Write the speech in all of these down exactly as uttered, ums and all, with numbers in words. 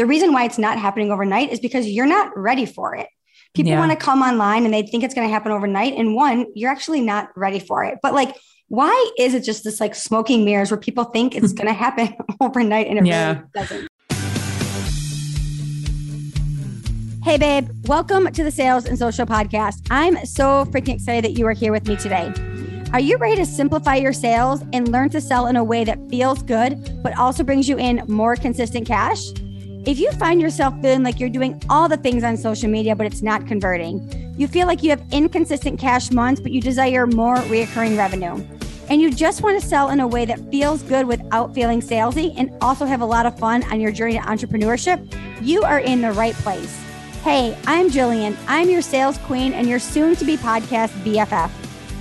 The reason why it's not happening overnight is because you're not ready for it. People yeah. want to come online and they think it's going to happen overnight. And one, you're actually not ready for it. But like, why is it just this like smoking mirrors where people think it's going to happen overnight and it yeah. really doesn't? Hey, babe, welcome to the Sales and Social Podcast. I'm so freaking excited that you are here with me today. Are you ready to simplify your sales and learn to sell in a way that feels good, but also brings you in more consistent cash? If you find yourself feeling like you're doing all the things on social media, but it's not converting, you feel like you have inconsistent cash months, but you desire more reoccurring revenue, and you just want to sell in a way that feels good without feeling salesy and also have a lot of fun on your journey to entrepreneurship, you are in the right place. Hey, I'm Jillian. I'm your sales queen and your soon-to-be podcast B F F.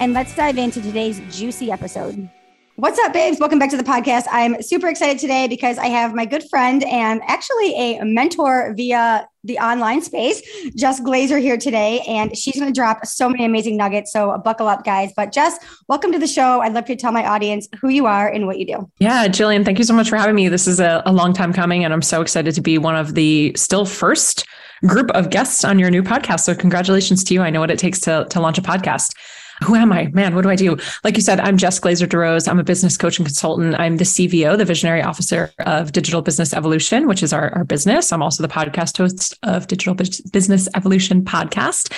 and let's dive into today's juicy episode. What's up, babes? Welcome back to the podcast. I'm super excited today because I have my good friend and actually a mentor via the online space, Jess Glazer, here today, and she's going to drop so many amazing nuggets. So buckle up, guys. But Jess, welcome to the show. I'd love to tell my audience who you are and what you do. Yeah, Jillian, thank you so much for having me. This is a, a long time coming, and I'm so excited to be one of the still first group of guests on your new podcast. So congratulations to you. I know what it takes to, to launch a podcast. Who am I? Man, what do I do? Like you said, I'm Jess Glazer-DeRose. I'm a business coach and consultant. I'm the C V O, the Visionary Officer of Digital Business Evolution, which is our, our business. I'm also the podcast host of Digital Business Evolution Podcast.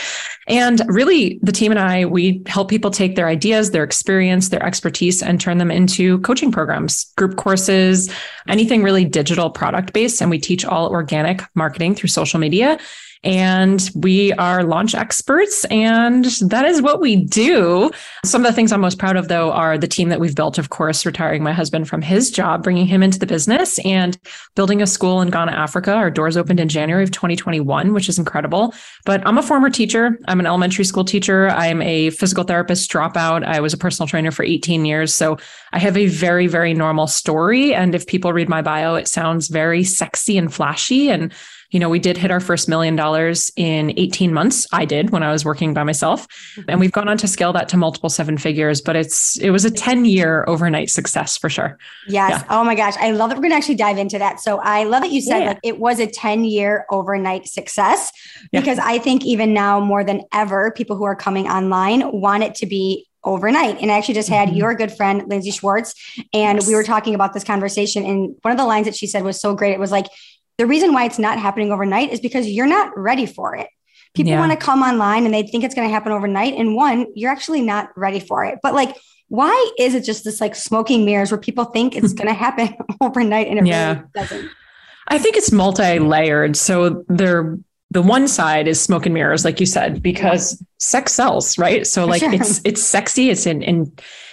And really, the team and I, we help people take their ideas, their experience, their expertise, and turn them into coaching programs, group courses, anything really digital product-based. And we teach all organic marketing through social media. And we are launch experts, and that is what we do. Some of the things I'm most proud of, though, are the team that we've built, of course, retiring my husband from his job, bringing him into the business, and building a school in Ghana, Africa. Our doors opened in January of twenty twenty-one, which is incredible. But I'm a former teacher. I'm an elementary school teacher. I'm a physical therapist dropout. I was a personal trainer for eighteen years. So I have a very, very normal story. And if people read my bio, it sounds very sexy and flashy. And you know, we did hit our first million dollars in eighteen months. I did when I was working by myself. And we've gone on to scale that to multiple seven figures, but it's, it was a ten year overnight success for sure. Yes. Yeah. Oh my gosh. I love that. We're going to actually dive into that. So I love that you said yeah. that it was a ten year overnight success, because yeah. I think even now more than ever, people who are coming online want it to be overnight. And I actually just had mm-hmm. your good friend, Lindsay Schwartz, and yes. we were talking about this conversation. And one of the lines that she said was so great. It was like, the reason why it's not happening overnight is because you're not ready for it. People yeah. want to come online and they think it's going to happen overnight. And one, you're actually not ready for it. But like, why is it just this like smoking mirrors where people think it's going to happen overnight and it yeah. really doesn't? I think it's multi-layered. So there, the one side is smoke and mirrors, like you said, because yeah. sex sells, right? So for like, sure. it's it's sexy, it's in in.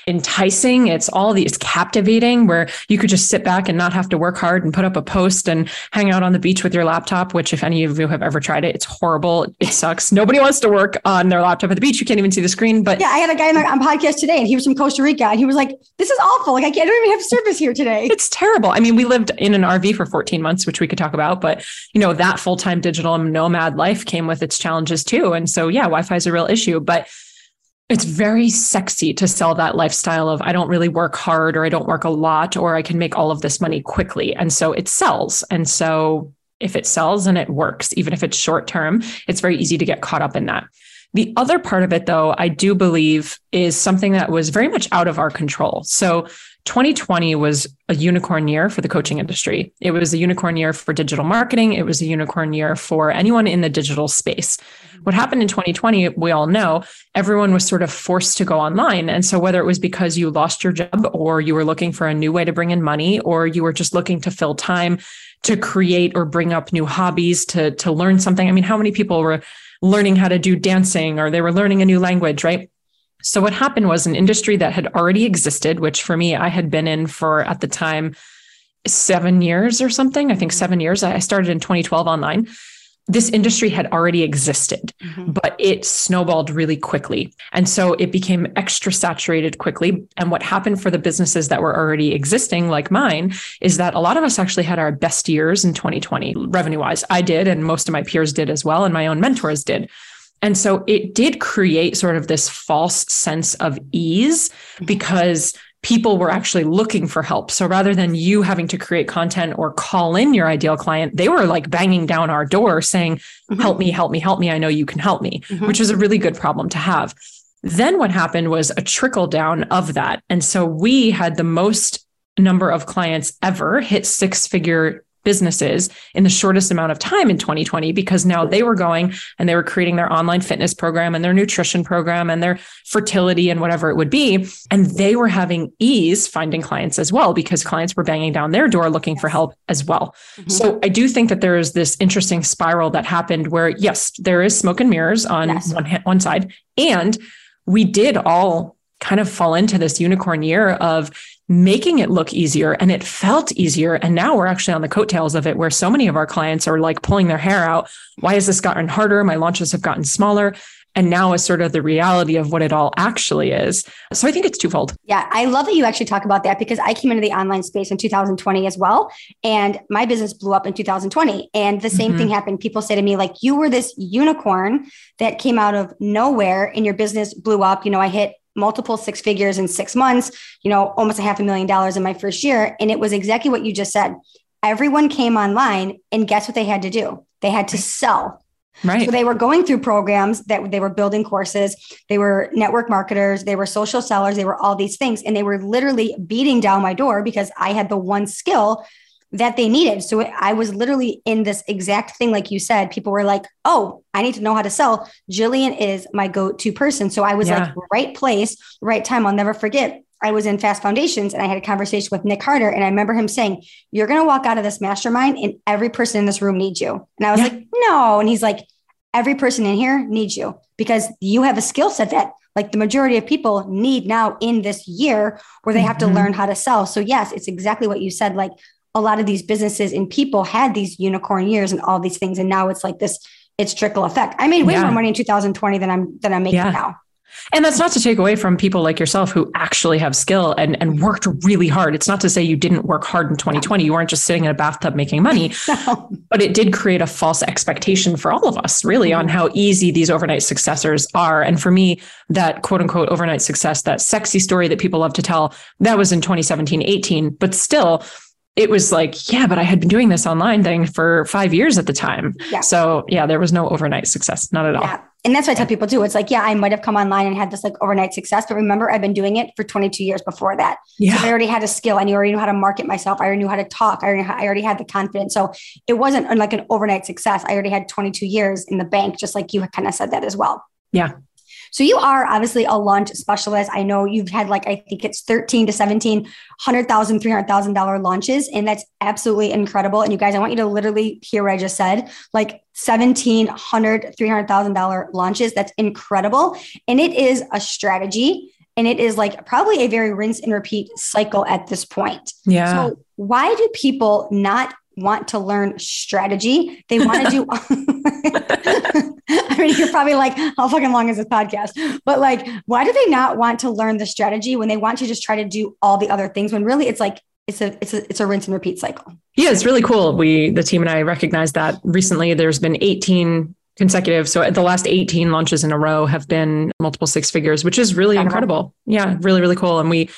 enticing. It's all the, it's captivating, where you could just sit back and not have to work hard and put up a post and hang out on the beach with your laptop, which if any of you have ever tried it, it's horrible. It sucks. Nobody wants to work on their laptop at the beach. You can't even see the screen, but yeah, I had a guy on, on podcast today, and he was from Costa Rica, and he was like, this is awful. Like I can't I don't even have service here today. It's terrible. I mean, we lived in an R V for fourteen months, which we could talk about, but you know, that full-time digital nomad life came with its challenges too. And so yeah, Wi-Fi is a real issue, but it's very sexy to sell that lifestyle of I don't really work hard, or I don't work a lot, or I can make all of this money quickly. And so it sells. And so if it sells and it works, even if it's short term, it's very easy to get caught up in that. The other part of it, though, I do believe is something that was very much out of our control. So twenty twenty was a unicorn year for the coaching industry. It was a unicorn year for digital marketing. It was a unicorn year for anyone in the digital space. What happened in twenty twenty, we all know, everyone was sort of forced to go online. And so whether it was because you lost your job, or you were looking for a new way to bring in money, or you were just looking to fill time to create or bring up new hobbies, to, to learn something. I mean, how many people were learning how to do dancing, or they were learning a new language, right? So what happened was an industry that had already existed, which for me, I had been in for at the time seven years or something. I think seven years. I started in twenty twelve online. This industry had already existed, mm-hmm. but it snowballed really quickly. And so it became extra saturated quickly. And what happened for the businesses that were already existing, like mine, is that a lot of us actually had our best years in twenty twenty, revenue-wise. I did, and most of my peers did as well, and my own mentors did. And so it did create sort of this false sense of ease, mm-hmm. because people were actually looking for help. So rather than you having to create content or call in your ideal client, they were like banging down our door saying, mm-hmm. help me, help me, help me. I know you can help me, mm-hmm. which was a really good problem to have. Then what happened was a trickle down of that. And so we had the most number of clients ever hit six figure businesses in the shortest amount of time in twenty twenty, because now they were going and they were creating their online fitness program and their nutrition program and their fertility and whatever it would be. And they were having ease finding clients as well, because clients were banging down their door looking for help as well. Mm-hmm. So I do think that there is this interesting spiral that happened where, yes, there is smoke and mirrors on yes. one, one side. And we did all kind of fall into this unicorn year of making it look easier, and it felt easier. And now we're actually on the coattails of it, where so many of our clients are like pulling their hair out. Why has this gotten harder? My launches have gotten smaller. And now is sort of the reality of what it all actually is. So I think it's twofold. Yeah. I love that you actually talk about that, because I came into the online space in two thousand twenty as well. And my business blew up in two thousand twenty. And the same mm-hmm. thing happened. People say to me, like, you were this unicorn that came out of nowhere and your business blew up. You know, I hit multiple six figures in six months, you know, almost a half a million dollars in my first year. And it was exactly what you just said. Everyone came online, and guess what they had to do? They had to sell. Right. So they were going through programs, that they were building courses, they were network marketers, they were social sellers, they were all these things. And they were literally beating down my door because I had the one skill that they needed. So I was literally in this exact thing. Like you said, people were like, oh, I need to know how to sell. Jillian is my go-to person. So I was yeah. like, right place, right time. I'll never forget. I was in Fast Foundations and I had a conversation with Nick Carter. And I remember him saying, you're going to walk out of this mastermind and every person in this room needs you. And I was yeah. like, no. And he's like, every person in here needs you, because you have a skill set that like the majority of people need now in this year where they have mm-hmm. to learn how to sell. So yes, it's exactly what you said. Like, a lot of these businesses and people had these unicorn years and all these things. And now it's like this, it's trickle effect. I made way yeah. more money in two thousand twenty than I'm, than I'm making yeah. now. And that's not to take away from people like yourself who actually have skill and, and worked really hard. It's not to say you didn't work hard in twenty twenty. You weren't just sitting in a bathtub making money, no. but it did create a false expectation for all of us, really, on how easy these overnight successors are. And for me, that quote unquote overnight success, that sexy story that people love to tell, that was in twenty seventeen, eighteen, but still, it was like, yeah, but I had been doing this online thing for five years at the time. Yeah. So yeah, there was no overnight success, not at all. Yeah. And that's what I tell people too. It's like, yeah, I might've come online and had this like overnight success, but remember, I've been doing it for twenty-two years before that. Yeah. So I already had a skill. I already knew how to market myself. I already knew how to talk. I already, I already had the confidence. So it wasn't like an overnight success. I already had twenty-two years in the bank, just like you kind of said that as well. Yeah. So you are obviously a launch specialist. I know you've had like, I think it's thirteen to seventeen, one hundred thousand dollars, three hundred thousand dollars launches. And that's absolutely incredible. And you guys, I want you to literally hear what I just said, like seventeen hundred dollars, three hundred thousand dollars launches. That's incredible. And it is a strategy. And it is like probably a very rinse and repeat cycle at this point. Yeah. So why do people not want to learn strategy? They want to do, I mean, you're probably like, how fucking long is this podcast? But like, why do they not want to learn the strategy when they want to just try to do all the other things, when really it's like, It's a, it's a, it's a rinse and repeat cycle. Yeah. It's really cool. We, the team and I recognized that recently. There's been eighteen consecutive. So the last eighteen launches in a row have been multiple six figures, which is really incredible. Yeah. Really, really cool. And we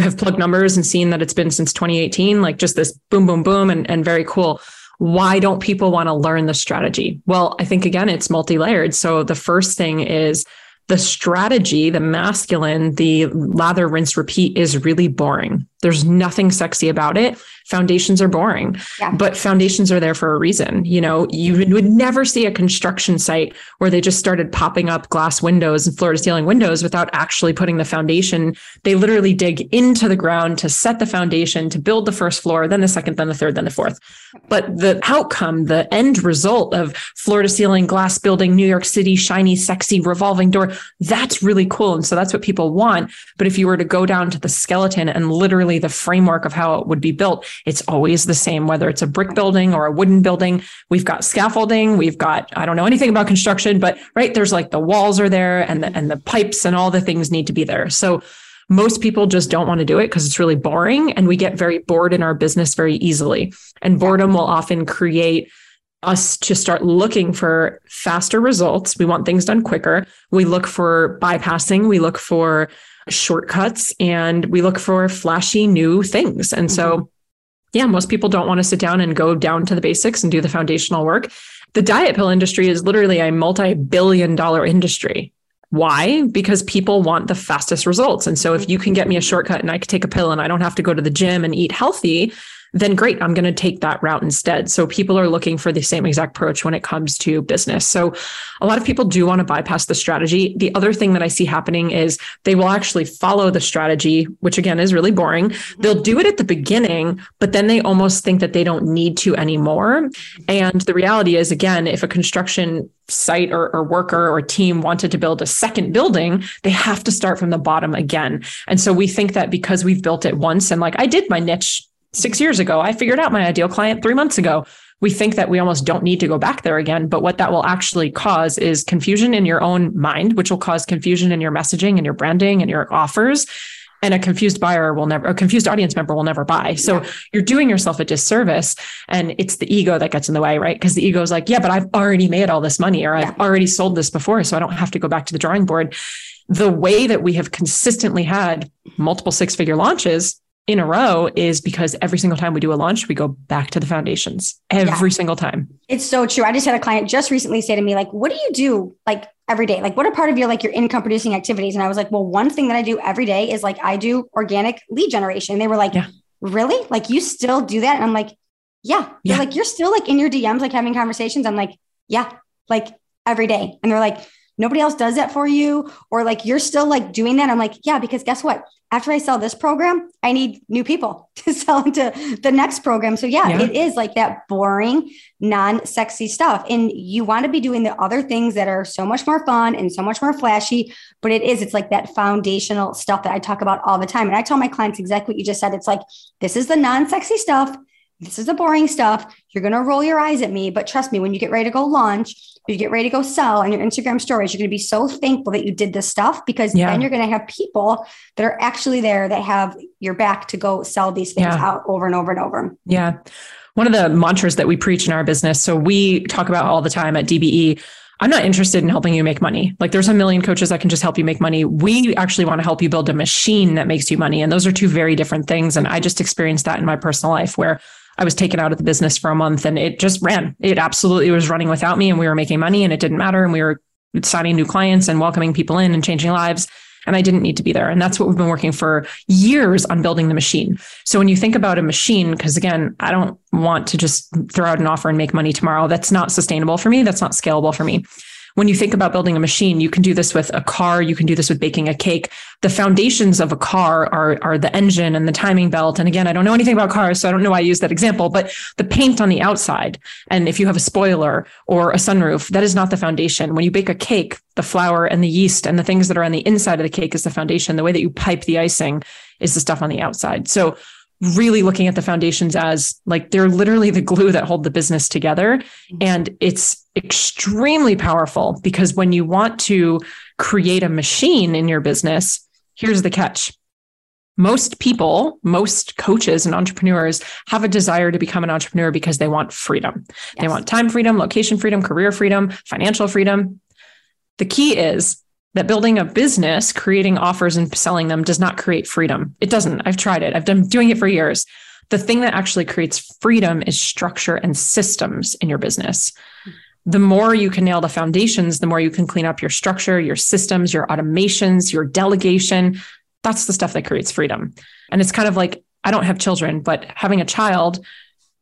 have plugged numbers and seen that it's been since twenty eighteen, like just this boom, boom, boom, and, and very cool. Why don't people want to learn the strategy? Well, I think again, it's multi-layered. So the first thing is the strategy, the masculine, the lather, rinse, repeat is really boring. There's nothing sexy about it. Foundations are boring, yeah. but foundations are there for a reason. You know, you would never see a construction site where they just started popping up glass windows and floor to ceiling windows without actually putting the foundation. They literally dig into the ground to set the foundation, to build the first floor, then the second, then the third, then the fourth. But the outcome, the end result of floor to ceiling glass building, New York City, shiny, sexy, revolving door, that's really cool. And so that's what people want. But if you were to go down to the skeleton and literally the framework of how it would be built, It's always the same, whether it's a brick building or a wooden building. We've got scaffolding. We've got, I don't know anything about construction, but right, there's like the walls are there and the, and the pipes and all the things need to be there. So most people just don't want to do it because it's really boring, and we get very bored in our business very easily. And boredom will often create us to start looking for faster results. We want things done quicker. We look for bypassing. We look for shortcuts, and we look for flashy new things. And so, yeah, most people don't want to sit down and go down to the basics and do the foundational work. The diet pill industry is literally a multi-billion dollar industry. Why? Because people want the fastest results. And so if you can get me a shortcut and I can take a pill and I don't have to go to the gym and eat healthy, then great, I'm going to take that route instead. So people are looking for the same exact approach when it comes to business. So a lot of people do want to bypass the strategy. The other thing that I see happening is they will actually follow the strategy, which again is really boring. They'll do it at the beginning, but then they almost think that they don't need to anymore. And the reality is, again, if a construction site or, or worker or team wanted to build a second building, they have to start from the bottom again. And so we think that because we've built it once and like, I did my niche six years ago, I figured out my ideal client three months ago. We think that we almost don't need to go back there again. But what that will actually cause is confusion in your own mind, which will cause confusion in your messaging and your branding and your offers. And a confused buyer will never, a confused audience member will never buy. So you're doing yourself a disservice, and it's the ego that gets in the way, right? Because the ego is like, yeah, but I've already made all this money, or I've already sold this before, so I don't have to go back to the drawing board. The way that we have consistently had multiple six-figure launches in a row is because every single time we do a launch, we go back to the foundations every yeah. single time. It's so true. I just had a client just recently say to me, like, what do you do like every day? Like, what are part of your, like your income producing activities? And I was like, well, one thing that I do every day is like, I do organic lead generation. And they were like, yeah. really? Like you still do that? And I'm like, yeah. They're yeah. like, you're still like in your D Ms, like having conversations. I'm like, yeah, like every day. And they're like, nobody else does that for you. Or like, you're still like doing that. I'm like, yeah, because guess what? After I sell this program, I need new people to sell into the next program. So yeah, yeah. it is like that boring, non-sexy stuff. And you want to be doing the other things that are so much more fun and so much more flashy, but it is, it's like that foundational stuff that I talk about all the time. And I tell my clients exactly what you just said. It's like, this is the non-sexy stuff. This is the boring stuff. You're going to roll your eyes at me, but trust me, when you get ready to go launch, you get ready to go sell on your Instagram stories, you're going to be so thankful that you did this stuff, because yeah. then you're going to have people that are actually there that have your back to go sell these things yeah. out over and over and over. Yeah. One of the mantras that we preach in our business, so we talk about all the time at D B E, I'm not interested in helping you make money. Like there's a million coaches that can just help you make money. We actually want to help you build a machine that makes you money. And those are two very different things. And I just experienced that in my personal life where I was taken out of the business for a month and it just ran. It absolutely was running without me, and we were making money and it didn't matter. And we were signing new clients and welcoming people in and changing lives. And I didn't need to be there. And that's what we've been working for years on, building the machine. So when you think about a machine, because again, I don't want to just throw out an offer and make money tomorrow. That's not sustainable for me. That's not scalable for me. When you think about building a machine, you can do this with a car. You can do this with baking a cake. The foundations of a car are, are the engine and the timing belt. And again, I don't know anything about cars, so I don't know why I use that example, but the paint on the outside. And if you have a spoiler or a sunroof, that is not the foundation. When you bake a cake, the flour and the yeast and the things that are on the inside of the cake is the foundation. The way that you pipe the icing is the stuff on the outside. So really looking at the foundations as like, they're literally the glue that hold the business together. And it's extremely powerful, because when you want to create a machine in your business, here's the catch. Most people, most coaches and entrepreneurs have a desire to become an entrepreneur because they want freedom. Yes. They want time freedom, location freedom, career freedom, financial freedom. The key is that building a business, creating offers and selling them does not create freedom. It doesn't. I've tried it. I've been doing it for years. The thing that actually creates freedom is structure and systems in your business. The more you can nail the foundations, the more you can clean up your structure, your systems, your automations, your delegation. That's the stuff that creates freedom. And it's kind of like, I don't have children, but having a child,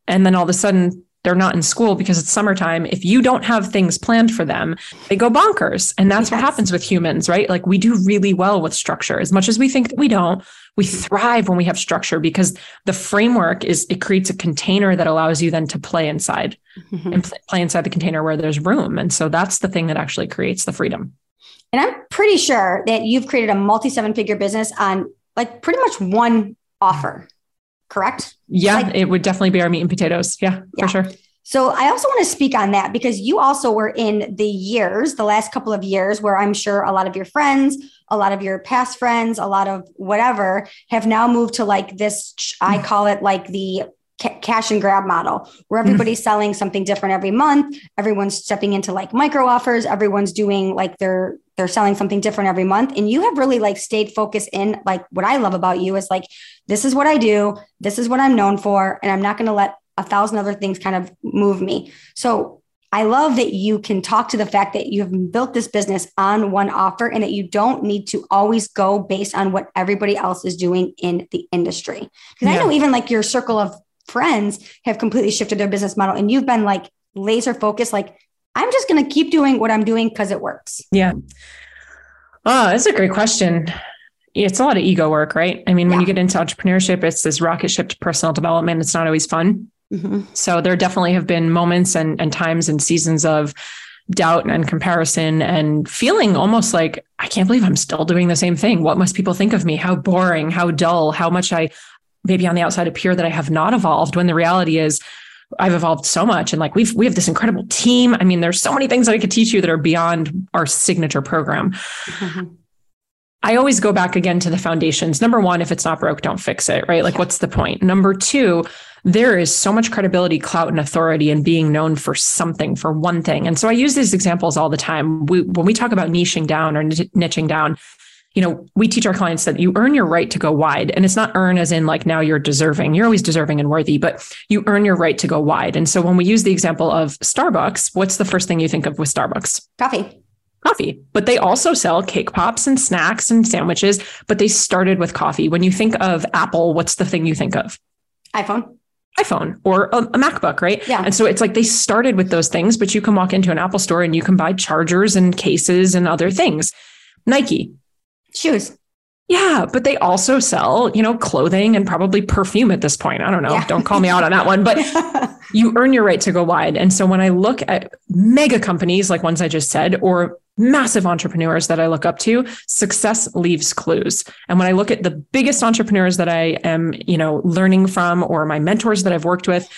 and then all of a sudden they're not in school because it's summertime. If you don't have things planned for them, they go bonkers. And that's yes. what happens with humans, right? Like we do really well with structure. As much as we think that we don't, we thrive when we have structure, because the framework is, it creates a container that allows you then to play inside mm-hmm. and play inside the container where there's room. And so that's the thing that actually creates the freedom. And I'm pretty sure that you've created a multi seven figure business on like pretty much one offer. correct? Yeah, like, it would definitely be our meat and potatoes. Yeah, yeah, for sure. So I also want to speak on that because you also were in the years, the last couple of years where I'm sure a lot of your friends, a lot of your past friends, a lot of whatever have now moved to like this, I call it like the cash and grab model where everybody's selling something different every month. Everyone's stepping into like micro offers. Everyone's doing like they're, they're selling something different every month. And you have really like stayed focused in like what I love about you is like, this is what I do. This is what I'm known for. And I'm not going to let a thousand other things kind of move me. So I love that you can talk to the fact that you have built this business on one offer and that you don't need to always go based on what everybody else is doing in the industry. Because yeah. I know even like your circle of friends have completely shifted their business model and you've been like laser focused. Like, I'm just going to keep doing what I'm doing because it works. Yeah. Oh, that's a great question. It's a lot of ego work, right? I mean, yeah. when you get into entrepreneurship, it's this rocket ship to personal development. It's not always fun. Mm-hmm. So there definitely have been moments and, and times and seasons of doubt and comparison and feeling almost like, I can't believe I'm still doing the same thing. What must people think of me? How boring, how dull, how much I maybe on the outside appear that I have not evolved when the reality is I've evolved so much. And like, we've, we have this incredible team. I mean, there's so many things that I could teach you that are beyond our signature program. Mm-hmm. I always go back again to the foundations. Number one, if it's not broke, don't fix it, right? Like, yeah. what's the point? Number two, there is so much credibility, clout, and authority in being known for something, for one thing. And so I use these examples all the time. We, when we talk about niching down or n- niching down, you know, we teach our clients that you earn your right to go wide. And it's not earn as in like now you're deserving. You're always deserving and worthy, but you earn your right to go wide. And so when we use the example of Starbucks, what's the first thing you think of with Starbucks? Coffee. Coffee, but they also sell cake pops and snacks and sandwiches, but they started with coffee. When you think of Apple, what's the thing you think of? iPhone. iPhone or a, a MacBook, right? Yeah. And so it's like they started with those things, but you can walk into an Apple store and you can buy chargers and cases and other things. Nike. Shoes. Yeah, but they also sell, you know, clothing and probably perfume at this point. I don't know. Yeah. Don't call me out on that one, but you earn your right to go wide. And so when I look at mega companies like ones I just said, or massive entrepreneurs that I look up to, success leaves clues. And when I look at the biggest entrepreneurs that I am, you know, learning from, or my mentors that I've worked with,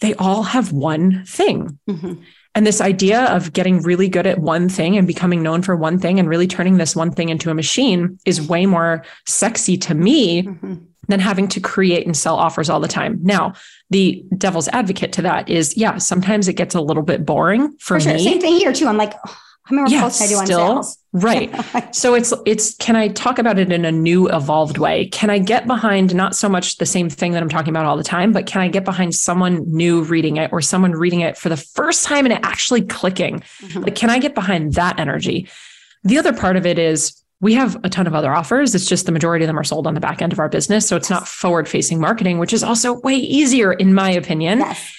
they all have one thing. Mm-hmm. And this idea of getting really good at one thing and becoming known for one thing and really turning this one thing into a machine is way more sexy to me mm-hmm. than having to create and sell offers all the time. Now, the devil's advocate to that is, yeah, sometimes it gets a little bit boring for, for sure. me. Same thing here too. I'm like, oh, I remember yeah, posts I do on still, sales. Right. So it's, it's, can I talk about it in a new evolved way? Can I get behind not so much the same thing that I'm talking about all the time, but can I get behind someone new reading it or someone reading it for the first time and it actually clicking? Mm-hmm. Like, can I get behind that energy? The other part of it is we have a ton of other offers. It's just the majority of them are sold on the back end of our business. So it's yes. not forward facing marketing, which is also way easier in my opinion. Yes.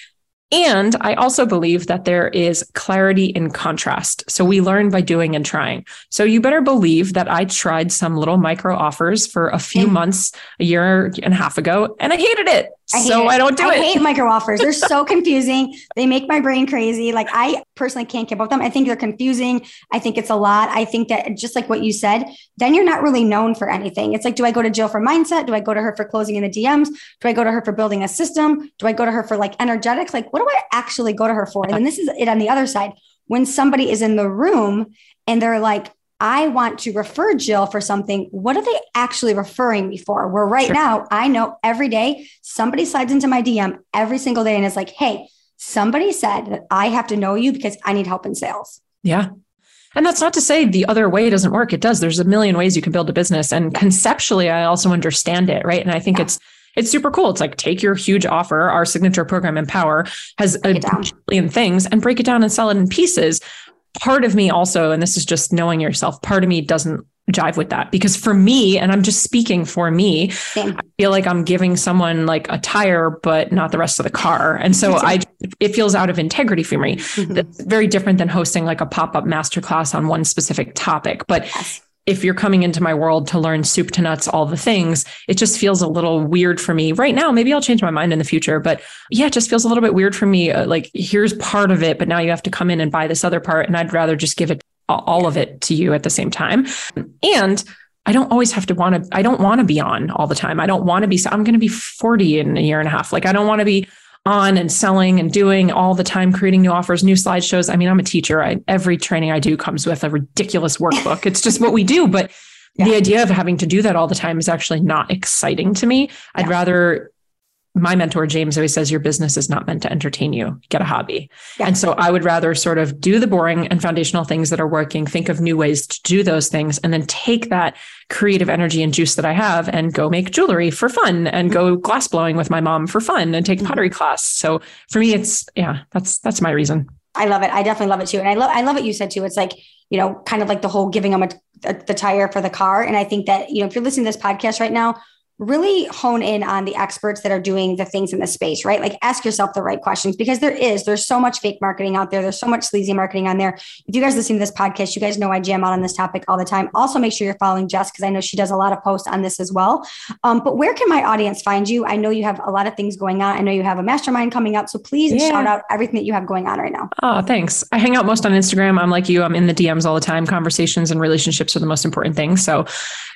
And I also believe that there is clarity in contrast. So we learn by doing and trying. So you better believe that I tried some little micro offers for a few mm. months, a year and a half ago, and I hated it. I so I don't do I it. I hate micro offers. They're so confusing. They make my brain crazy. Like, I personally can't keep up with them. I think they're confusing. I think it's a lot. I think that just like what you said, then you're not really known for anything. It's like, do I go to Jill for mindset? Do I go to her for closing in the D Ms? Do I go to her for building a system? Do I go to her for like energetics? Like, what do I actually go to her for? And then this is it on the other side. When somebody is in the room and they're like, I want to refer Jill for something. What are they actually referring me for? Where right sure. now, I know every day somebody slides into my D M every single day and is like, hey, somebody said that I have to know you because I need help in sales. Yeah. And that's not to say the other way doesn't work. It does. There's a million ways you can build a business. And conceptually, I also understand it. Right. And I think yeah. it's, it's super cool. It's like, take your huge offer. Our signature program, Empower, has a billion things and break it down and sell it in pieces. Part of me also, and this is just knowing yourself, part of me doesn't jive with that because for me, and I'm just speaking for me, Same. I feel like I'm giving someone like a tire, but not the rest of the car. And so I, it feels out of integrity for me. Mm-hmm. That's very different than hosting like a pop-up masterclass on one specific topic. But yes. if you're coming into my world to learn soup to nuts, all the things, it just feels a little weird for me right now. Maybe I'll change my mind in the future, but yeah, it just feels a little bit weird for me. Uh, like, here's part of it, but now you have to come in and buy this other part. And I'd rather just give it all of it to you at the same time. And I don't always have to want to, I don't want to be on all the time. I don't want to be, I'm going to be forty in a year and a half. Like, I don't want to be on and selling and doing all the time, creating new offers, new slideshows. I mean, I'm a teacher. I, every training I do comes with a ridiculous workbook. It's just what we do. But yeah. The idea of having to do that all the time is actually not exciting to me. I'd yeah. rather, my mentor, James, always says, your business is not meant to entertain you. Get a hobby. Yeah. And so I would rather sort of do the boring and foundational things that are working, think of new ways to do those things, and then take that creative energy and juice that I have and go make jewelry for fun and go glass blowing with my mom for fun and take pottery class. So for me, it's, yeah, that's, that's my reason. I love it. I definitely love it too. And I love, I love what you said too. It's like, you know, kind of like the whole giving them a, a, the tire for the car. And I think that, you know, if you're listening to this podcast right now, really hone in on the experts that are doing the things in the space, right? Like, ask yourself the right questions, because there is, there's so much fake marketing out there. There's so much sleazy marketing on there. If you guys listen to this podcast, you guys know I jam out on this topic all the time. Also, make sure you're following Jess, because I know she does a lot of posts on this as well. Um, but where can my audience find you? I know you have a lot of things going on. I know you have a mastermind coming up. So please yeah. shout out everything that you have going on right now. Oh, thanks. I hang out most on Instagram. I'm like you, I'm in the D Ms all the time. Conversations and relationships are the most important thing. So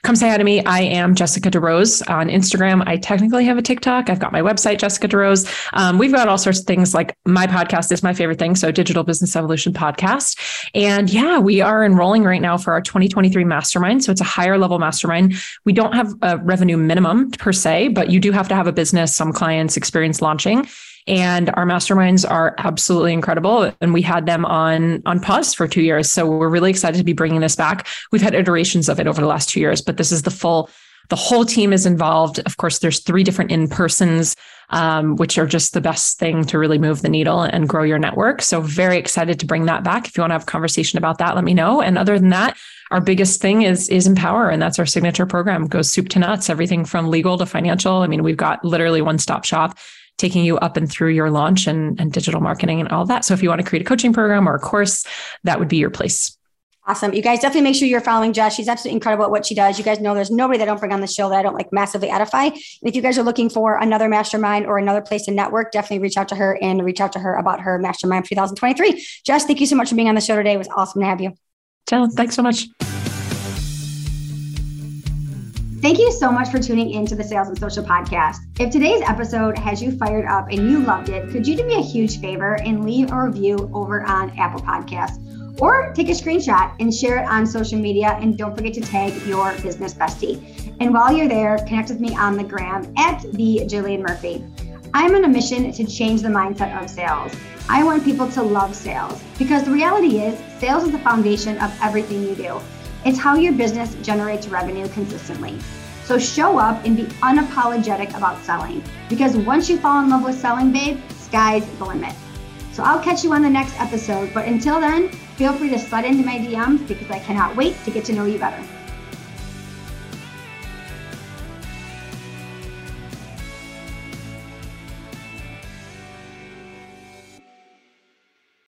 come say hi to me. I am Jessica DeRose. On Instagram, I technically have a TikTok. I've got my website, Jessica DeRose. Um, we've got all sorts of things. Like, my podcast is my favorite thing. So Digital Business Evolution Podcast. And yeah, we are enrolling right now for our twenty twenty-three mastermind. So it's a higher level mastermind. We don't have a revenue minimum per se, but you do have to have a business, some clients, experience launching. And our masterminds are absolutely incredible. And we had them on, on pause for two years. So we're really excited to be bringing this back. We've had iterations of it over the last two years, but this is the full. The whole team is involved. Of course, there's three different in-persons, um, which are just the best thing to really move the needle and grow your network. So very excited to bring that back. If you want to have a conversation about that, let me know. And other than that, our biggest thing is, is Empower. And that's our signature program. It goes soup to nuts, everything from legal to financial. I mean, we've got literally one-stop shop, taking you up and through your launch and, and digital marketing and all that. So if you want to create a coaching program or a course, that would be your place. Awesome. You guys definitely make sure you're following Jess. She's absolutely incredible at what she does. You guys know there's nobody that I don't bring on the show that I don't like massively edify. And if you guys are looking for another mastermind or another place to network, definitely reach out to her and reach out to her about her mastermind twenty twenty-three. Jess, thank you so much for being on the show today. It was awesome to have you. Jill, thanks so much. Thank you so much for tuning into the Sales and Social podcast. If today's episode has you fired up and you loved it, could you do me a huge favor and leave a review over on Apple Podcasts? Or take a screenshot and share it on social media, and don't forget to tag your business bestie. And while you're there, connect with me on the gram at the Jillian Murphy. I'm on a mission to change the mindset of sales. I want people to love sales, because the reality is sales is the foundation of everything you do. It's how your business generates revenue consistently. So show up and be unapologetic about selling, because once you fall in love with selling, babe, sky's the limit. So I'll catch you on the next episode, but until then, feel free to slide into my D Ms, because I cannot wait to get to know you better.